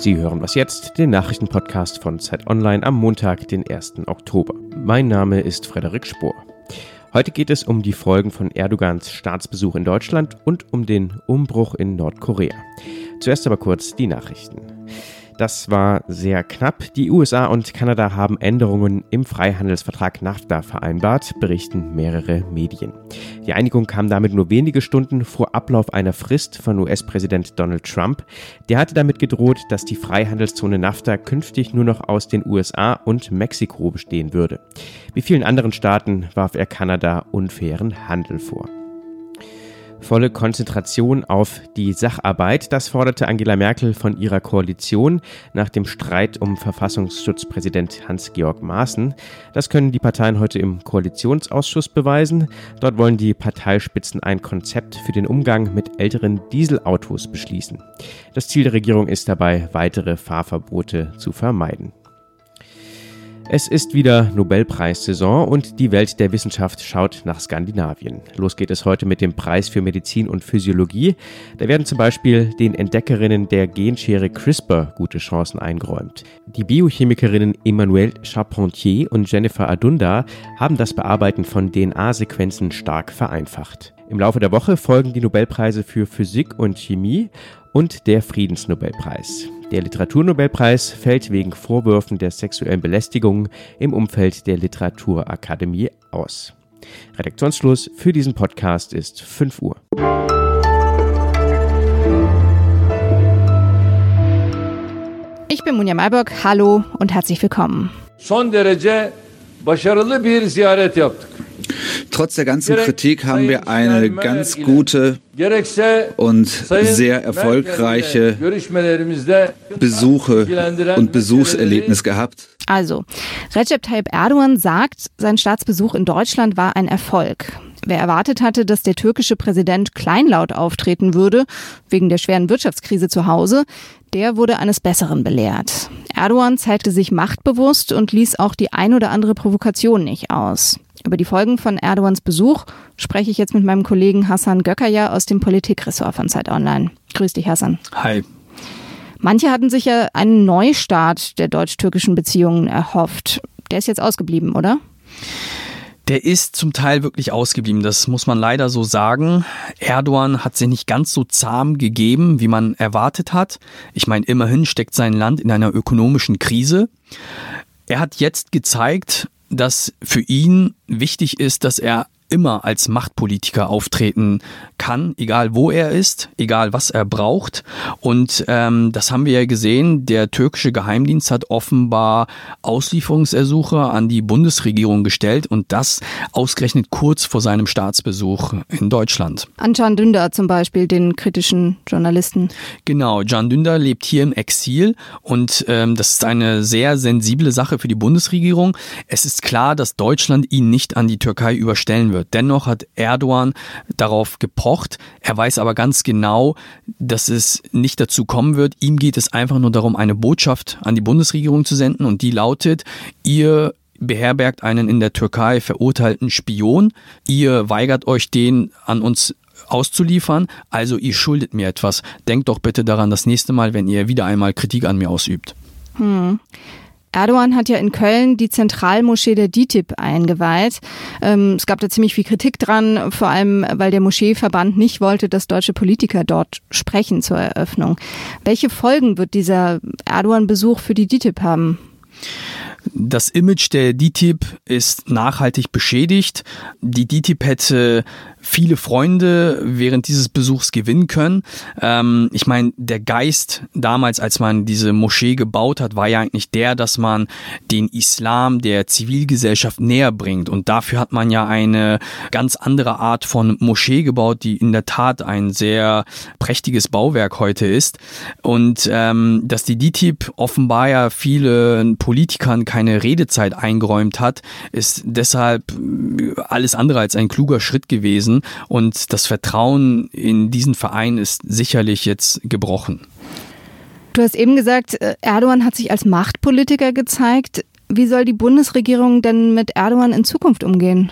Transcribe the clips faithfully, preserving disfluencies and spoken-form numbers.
Sie hören Was jetzt, den Nachrichtenpodcast von Zeit Online am Montag, den ersten Oktober. Mein Name ist Frederik Spohr. Heute geht es um die Folgen von Erdogans Staatsbesuch in Deutschland und um den Umbruch in Nordkorea. Zuerst aber kurz die Nachrichten. Das war sehr knapp. Die U S A und Kanada haben Änderungen im Freihandelsvertrag NAFTA vereinbart, berichten mehrere Medien. Die Einigung kam damit nur wenige Stunden vor Ablauf einer Frist von U S-Präsident Donald Trump. Der hatte damit gedroht, dass die Freihandelszone NAFTA künftig nur noch aus den U S A und Mexiko bestehen würde. Wie vielen anderen Staaten warf er Kanada unfairen Handel vor. Volle Konzentration auf die Sacharbeit, das forderte Angela Merkel von ihrer Koalition nach dem Streit um Verfassungsschutzpräsident Hans-Georg Maaßen. Das können die Parteien heute im Koalitionsausschuss beweisen. Dort wollen die Parteispitzen ein Konzept für den Umgang mit älteren Dieselautos beschließen. Das Ziel der Regierung ist dabei, weitere Fahrverbote zu vermeiden. Es ist wieder Nobelpreissaison und die Welt der Wissenschaft schaut nach Skandinavien. Los geht es heute mit dem Preis für Medizin und Physiologie. Da werden zum Beispiel den Entdeckerinnen der Genschere CRISPR gute Chancen eingeräumt. Die Biochemikerinnen Emmanuelle Charpentier und Jennifer Doudna haben das Bearbeiten von D N A-Sequenzen stark vereinfacht. Im Laufe der Woche folgen die Nobelpreise für Physik und Chemie und der Friedensnobelpreis. Der Literaturnobelpreis fällt wegen Vorwürfen der sexuellen Belästigung im Umfeld der Literaturakademie aus. Redaktionsschluss für diesen Podcast ist fünf Uhr. Ich bin Munja Malberg, hallo und herzlich willkommen. Son derece başarılı bir ziyaret yaptık. Trotz der ganzen Kritik haben wir eine ganz gute und sehr erfolgreiche Besuche und Besuchserlebnis gehabt. Also, Recep Tayyip Erdoğan sagt, sein Staatsbesuch in Deutschland war ein Erfolg. Wer erwartet hatte, dass der türkische Präsident kleinlaut auftreten würde, wegen der schweren Wirtschaftskrise zu Hause, der wurde eines Besseren belehrt. Erdogan zeigte sich machtbewusst und ließ auch die ein oder andere Provokation nicht aus. Über die Folgen von Erdogans Besuch spreche ich jetzt mit meinem Kollegen Hassan Gökaya aus dem Politikressort von Zeit Online. Grüß dich, Hassan. Hi. Manche hatten sich ja einen Neustart der deutsch-türkischen Beziehungen erhofft. Der ist jetzt ausgeblieben, oder? Der ist zum Teil wirklich ausgeblieben, das muss man leider so sagen. Erdogan hat sich nicht ganz so zahm gegeben, wie man erwartet hat. Ich meine, immerhin steckt sein Land in einer ökonomischen Krise. Er hat jetzt gezeigt, dass für ihn wichtig ist, dass er immer als Machtpolitiker auftreten kann, egal wo er ist, egal was er braucht. Und ähm, das haben wir ja gesehen, der türkische Geheimdienst hat offenbar Auslieferungsersuche an die Bundesregierung gestellt und das ausgerechnet kurz vor seinem Staatsbesuch in Deutschland. An Can Dündar zum Beispiel, den kritischen Journalisten. Genau, Can Dündar lebt hier im Exil und ähm, das ist eine sehr sensible Sache für die Bundesregierung. Es ist klar, dass Deutschland ihn nicht an die Türkei überstellen wird. Dennoch hat Erdogan darauf gepocht. Er weiß aber ganz genau, dass es nicht dazu kommen wird. Ihm geht es einfach nur darum, eine Botschaft an die Bundesregierung zu senden und die lautet, ihr beherbergt einen in der Türkei verurteilten Spion, ihr weigert euch den an uns auszuliefern, also ihr schuldet mir etwas. Denkt doch bitte daran, das nächste Mal, wenn ihr wieder einmal Kritik an mir ausübt. Hm. Erdogan hat ja in Köln die Zentralmoschee der DITIB eingeweiht. Es gab da ziemlich viel Kritik dran, vor allem weil der Moscheeverband nicht wollte, dass deutsche Politiker dort sprechen zur Eröffnung. Welche Folgen wird dieser Erdogan-Besuch für die DITIB haben? Das Image der DITIB ist nachhaltig beschädigt. Die DITIB hätte viele Freunde während dieses Besuchs gewinnen können. Ähm, ich meine, der Geist damals, als man diese Moschee gebaut hat, war ja eigentlich der, dass man den Islam der Zivilgesellschaft näher bringt. Und dafür hat man ja eine ganz andere Art von Moschee gebaut, die in der Tat ein sehr prächtiges Bauwerk heute ist. Und ähm, dass die DITIB offenbar ja vielen Politikern keine Redezeit eingeräumt hat, ist deshalb alles andere als ein kluger Schritt gewesen. Und das Vertrauen in diesen Verein ist sicherlich jetzt gebrochen. Du hast eben gesagt, Erdogan hat sich als Machtpolitiker gezeigt. Wie soll die Bundesregierung denn mit Erdogan in Zukunft umgehen?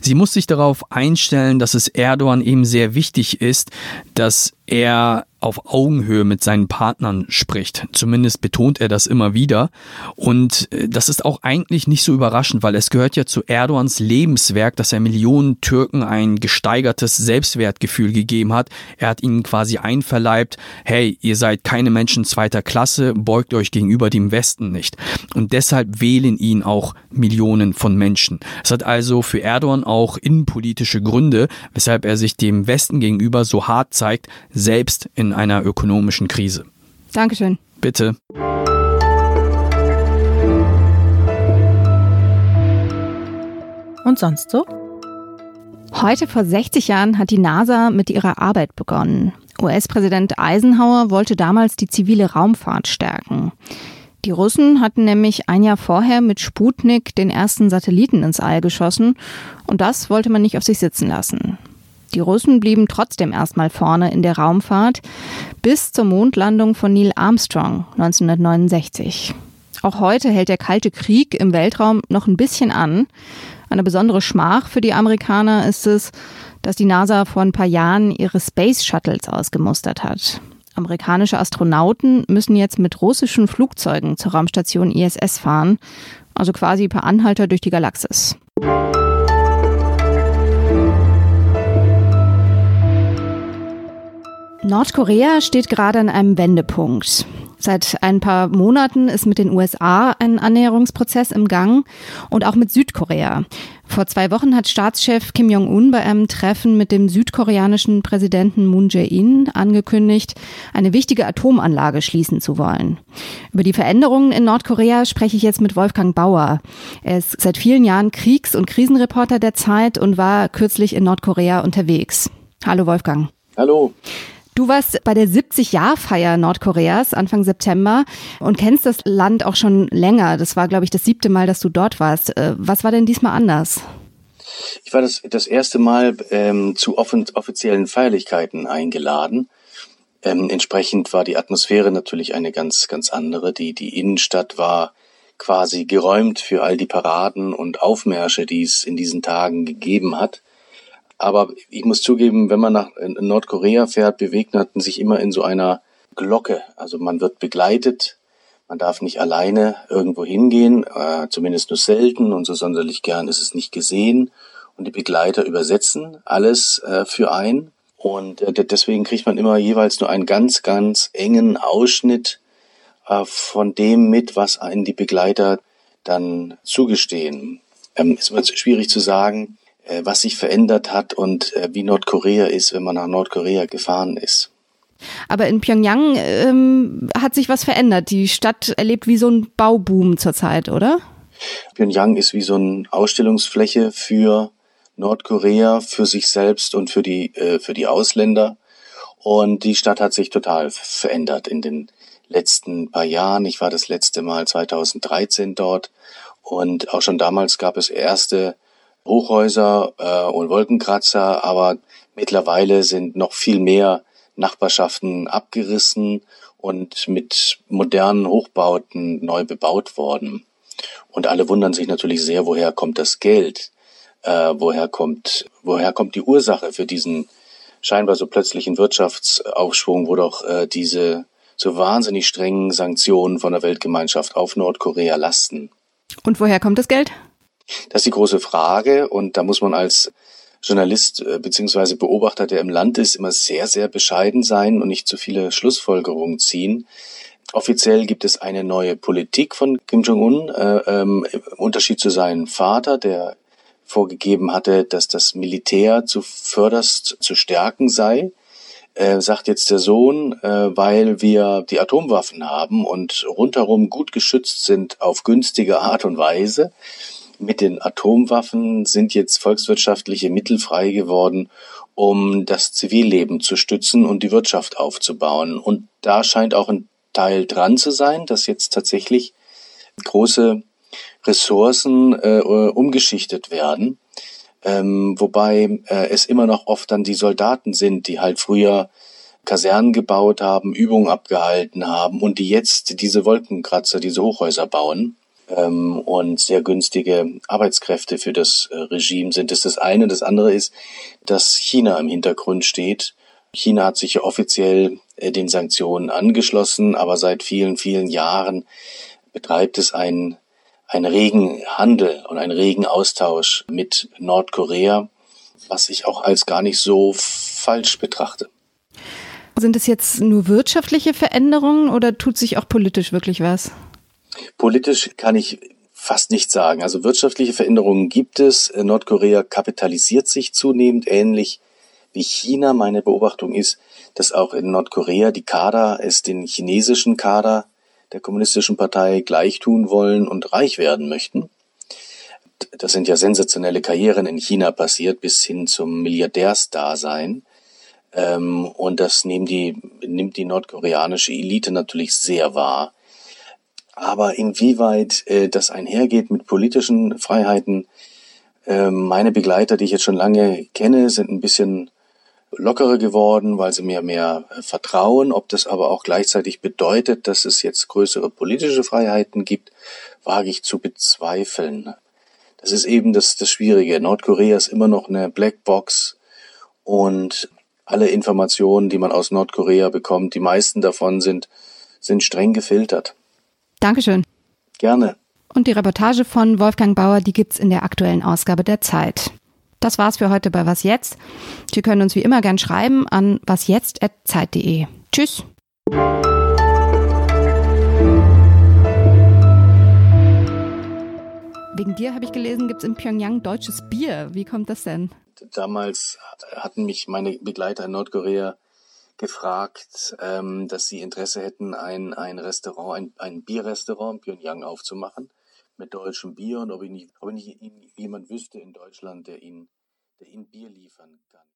Sie muss sich darauf einstellen, dass es Erdogan eben sehr wichtig ist, dass er auf Augenhöhe mit seinen Partnern spricht. Zumindest betont er das immer wieder. Und das ist auch eigentlich nicht so überraschend, weil es gehört ja zu Erdogans Lebenswerk, dass er Millionen Türken ein gesteigertes Selbstwertgefühl gegeben hat. Er hat ihnen quasi einverleibt, hey, ihr seid keine Menschen zweiter Klasse, beugt euch gegenüber dem Westen nicht. Und deshalb wählen ihn auch Millionen von Menschen. Es hat also für Erdogan auch innenpolitische Gründe, weshalb er sich dem Westen gegenüber so hart zeigt, selbst in einer ökonomischen Krise. Dankeschön. Bitte. Und sonst so? Heute vor sechzig Jahren hat die NASA mit ihrer Arbeit begonnen. U S-Präsident Eisenhower wollte damals die zivile Raumfahrt stärken. Die Russen hatten nämlich ein Jahr vorher mit Sputnik den ersten Satelliten ins All geschossen und das wollte man nicht auf sich sitzen lassen. Die Russen blieben trotzdem erstmal vorne in der Raumfahrt bis zur Mondlandung von Neil Armstrong neunzehnhundertneunundsechzig. Auch heute hält der Kalte Krieg im Weltraum noch ein bisschen an. Eine besondere Schmach für die Amerikaner ist es, dass die NASA vor ein paar Jahren ihre Space Shuttles ausgemustert hat. Amerikanische Astronauten müssen jetzt mit russischen Flugzeugen zur Raumstation I S S fahren, also quasi per Anhalter durch die Galaxis. Nordkorea steht gerade an einem Wendepunkt. Seit ein paar Monaten ist mit den U S A ein Annäherungsprozess im Gang und auch mit Südkorea. Vor zwei Wochen hat Staatschef Kim Jong-un bei einem Treffen mit dem südkoreanischen Präsidenten Moon Jae-in angekündigt, eine wichtige Atomanlage schließen zu wollen. Über die Veränderungen in Nordkorea spreche ich jetzt mit Wolfgang Bauer. Er ist seit vielen Jahren Kriegs- und Krisenreporter der Zeit und war kürzlich in Nordkorea unterwegs. Hallo Wolfgang. Hallo. Du warst bei der siebzig-Jahr-Feier Nordkoreas Anfang September und kennst das Land auch schon länger. Das war, glaube ich, das siebte Mal, dass du dort warst. Was war denn diesmal anders? Ich war das, das erste Mal ähm, zu offen, offiziellen Feierlichkeiten eingeladen. Ähm, entsprechend war die Atmosphäre natürlich eine ganz, ganz andere. Die, die Innenstadt war quasi geräumt für all die Paraden und Aufmärsche, die es in diesen Tagen gegeben hat. Aber ich muss zugeben, wenn man nach Nordkorea fährt, bewegt man sich immer in so einer Glocke. Also man wird begleitet, man darf nicht alleine irgendwo hingehen, äh, zumindest nur selten und so sonderlich gern ist es nicht gesehen. Und die Begleiter übersetzen alles äh, für einen. Und äh, deswegen kriegt man immer jeweils nur einen ganz, ganz engen Ausschnitt äh, von dem mit, was einen die Begleiter dann zugestehen. Ähm, ist immer schwierig zu sagen, was sich verändert hat und wie Nordkorea ist, wenn man nach Nordkorea gefahren ist. Aber in Pjöngjang ähm, hat sich was verändert. Die Stadt erlebt wie so ein Bauboom zurzeit, oder? Pjöngjang ist wie so eine Ausstellungsfläche für Nordkorea, für sich selbst und für die, äh, für die Ausländer. Und die Stadt hat sich total verändert in den letzten paar Jahren. Ich war das letzte Mal zweitausenddreizehn dort und auch schon damals gab es erste Hochhäuser äh, und Wolkenkratzer, aber mittlerweile sind noch viel mehr Nachbarschaften abgerissen und mit modernen Hochbauten neu bebaut worden. Und alle wundern sich natürlich sehr, woher kommt das Geld? Äh, woher kommt, woher kommt die Ursache für diesen scheinbar so plötzlichen Wirtschaftsaufschwung, wo doch äh, diese so wahnsinnig strengen Sanktionen von der Weltgemeinschaft auf Nordkorea lasten? Und woher kommt das Geld? Das ist die große Frage und da muss man als Journalist bzw. Beobachter, der im Land ist, immer sehr, sehr bescheiden sein und nicht zu viele Schlussfolgerungen ziehen. Offiziell gibt es eine neue Politik von Kim Jong-un, äh, ähm, im Unterschied zu seinem Vater, der vorgegeben hatte, dass das Militär zuvörderst zu stärken sei, äh, sagt jetzt der Sohn, äh, weil wir die Atomwaffen haben und rundherum gut geschützt sind auf günstige Art und Weise. Mit den Atomwaffen sind jetzt volkswirtschaftliche Mittel frei geworden, um das Zivilleben zu stützen und die Wirtschaft aufzubauen. Und da scheint auch ein Teil dran zu sein, dass jetzt tatsächlich große Ressourcen äh, umgeschichtet werden. Ähm, wobei äh, es immer noch oft dann die Soldaten sind, die halt früher Kasernen gebaut haben, Übungen abgehalten haben und die jetzt diese Wolkenkratzer, diese Hochhäuser bauen. Und sehr günstige Arbeitskräfte für das Regime sind. Das ist das eine. Das andere ist, dass China im Hintergrund steht China hat sich ja offiziell den Sanktionen angeschlossen, aber seit vielen, vielen Jahren betreibt es einen, einen regen Handel und einen regen Austausch mit Nordkorea, was ich auch als gar nicht so falsch betrachte. Sind es jetzt nur wirtschaftliche Veränderungen oder tut sich auch politisch wirklich was? Politisch kann ich fast nichts sagen. Also wirtschaftliche Veränderungen gibt es. Nordkorea kapitalisiert sich zunehmend, ähnlich wie China. Meine Beobachtung ist, dass auch in Nordkorea die Kader es den chinesischen Kader der kommunistischen Partei gleich tun wollen und reich werden möchten. Das sind ja sensationelle Karrieren in China passiert, bis hin zum Milliardärsdasein. Und das nimmt die, nimmt die nordkoreanische Elite natürlich sehr wahr. Aber inwieweit das einhergeht mit politischen Freiheiten, meine Begleiter, die ich jetzt schon lange kenne, sind ein bisschen lockerer geworden, weil sie mir mehr vertrauen. Ob das aber auch gleichzeitig bedeutet, dass es jetzt größere politische Freiheiten gibt, wage ich zu bezweifeln. Das ist eben das, das Schwierige. Nordkorea ist immer noch eine Blackbox und alle Informationen, die man aus Nordkorea bekommt, die meisten davon sind, sind streng gefiltert. Dankeschön. Gerne. Und die Reportage von Wolfgang Bauer, die gibt's in der aktuellen Ausgabe der Zeit. Das war's für heute bei Was Jetzt. Sie können uns wie immer gern schreiben an wasjetzt at zeit punkt de. Tschüss. Wegen dir, habe ich gelesen, gibt's in Pjöngjang deutsches Bier. Wie kommt das denn? Damals hatten mich meine Begleiter in Nordkorea gefragt, ähm, dass sie Interesse hätten, ein, ein Restaurant, ein, ein Bierrestaurant in Pjöngjang aufzumachen mit deutschem Bier und ob ich nicht, ob ich nicht jemand wüsste in Deutschland, der ihnen, der ihnen Bier liefern kann.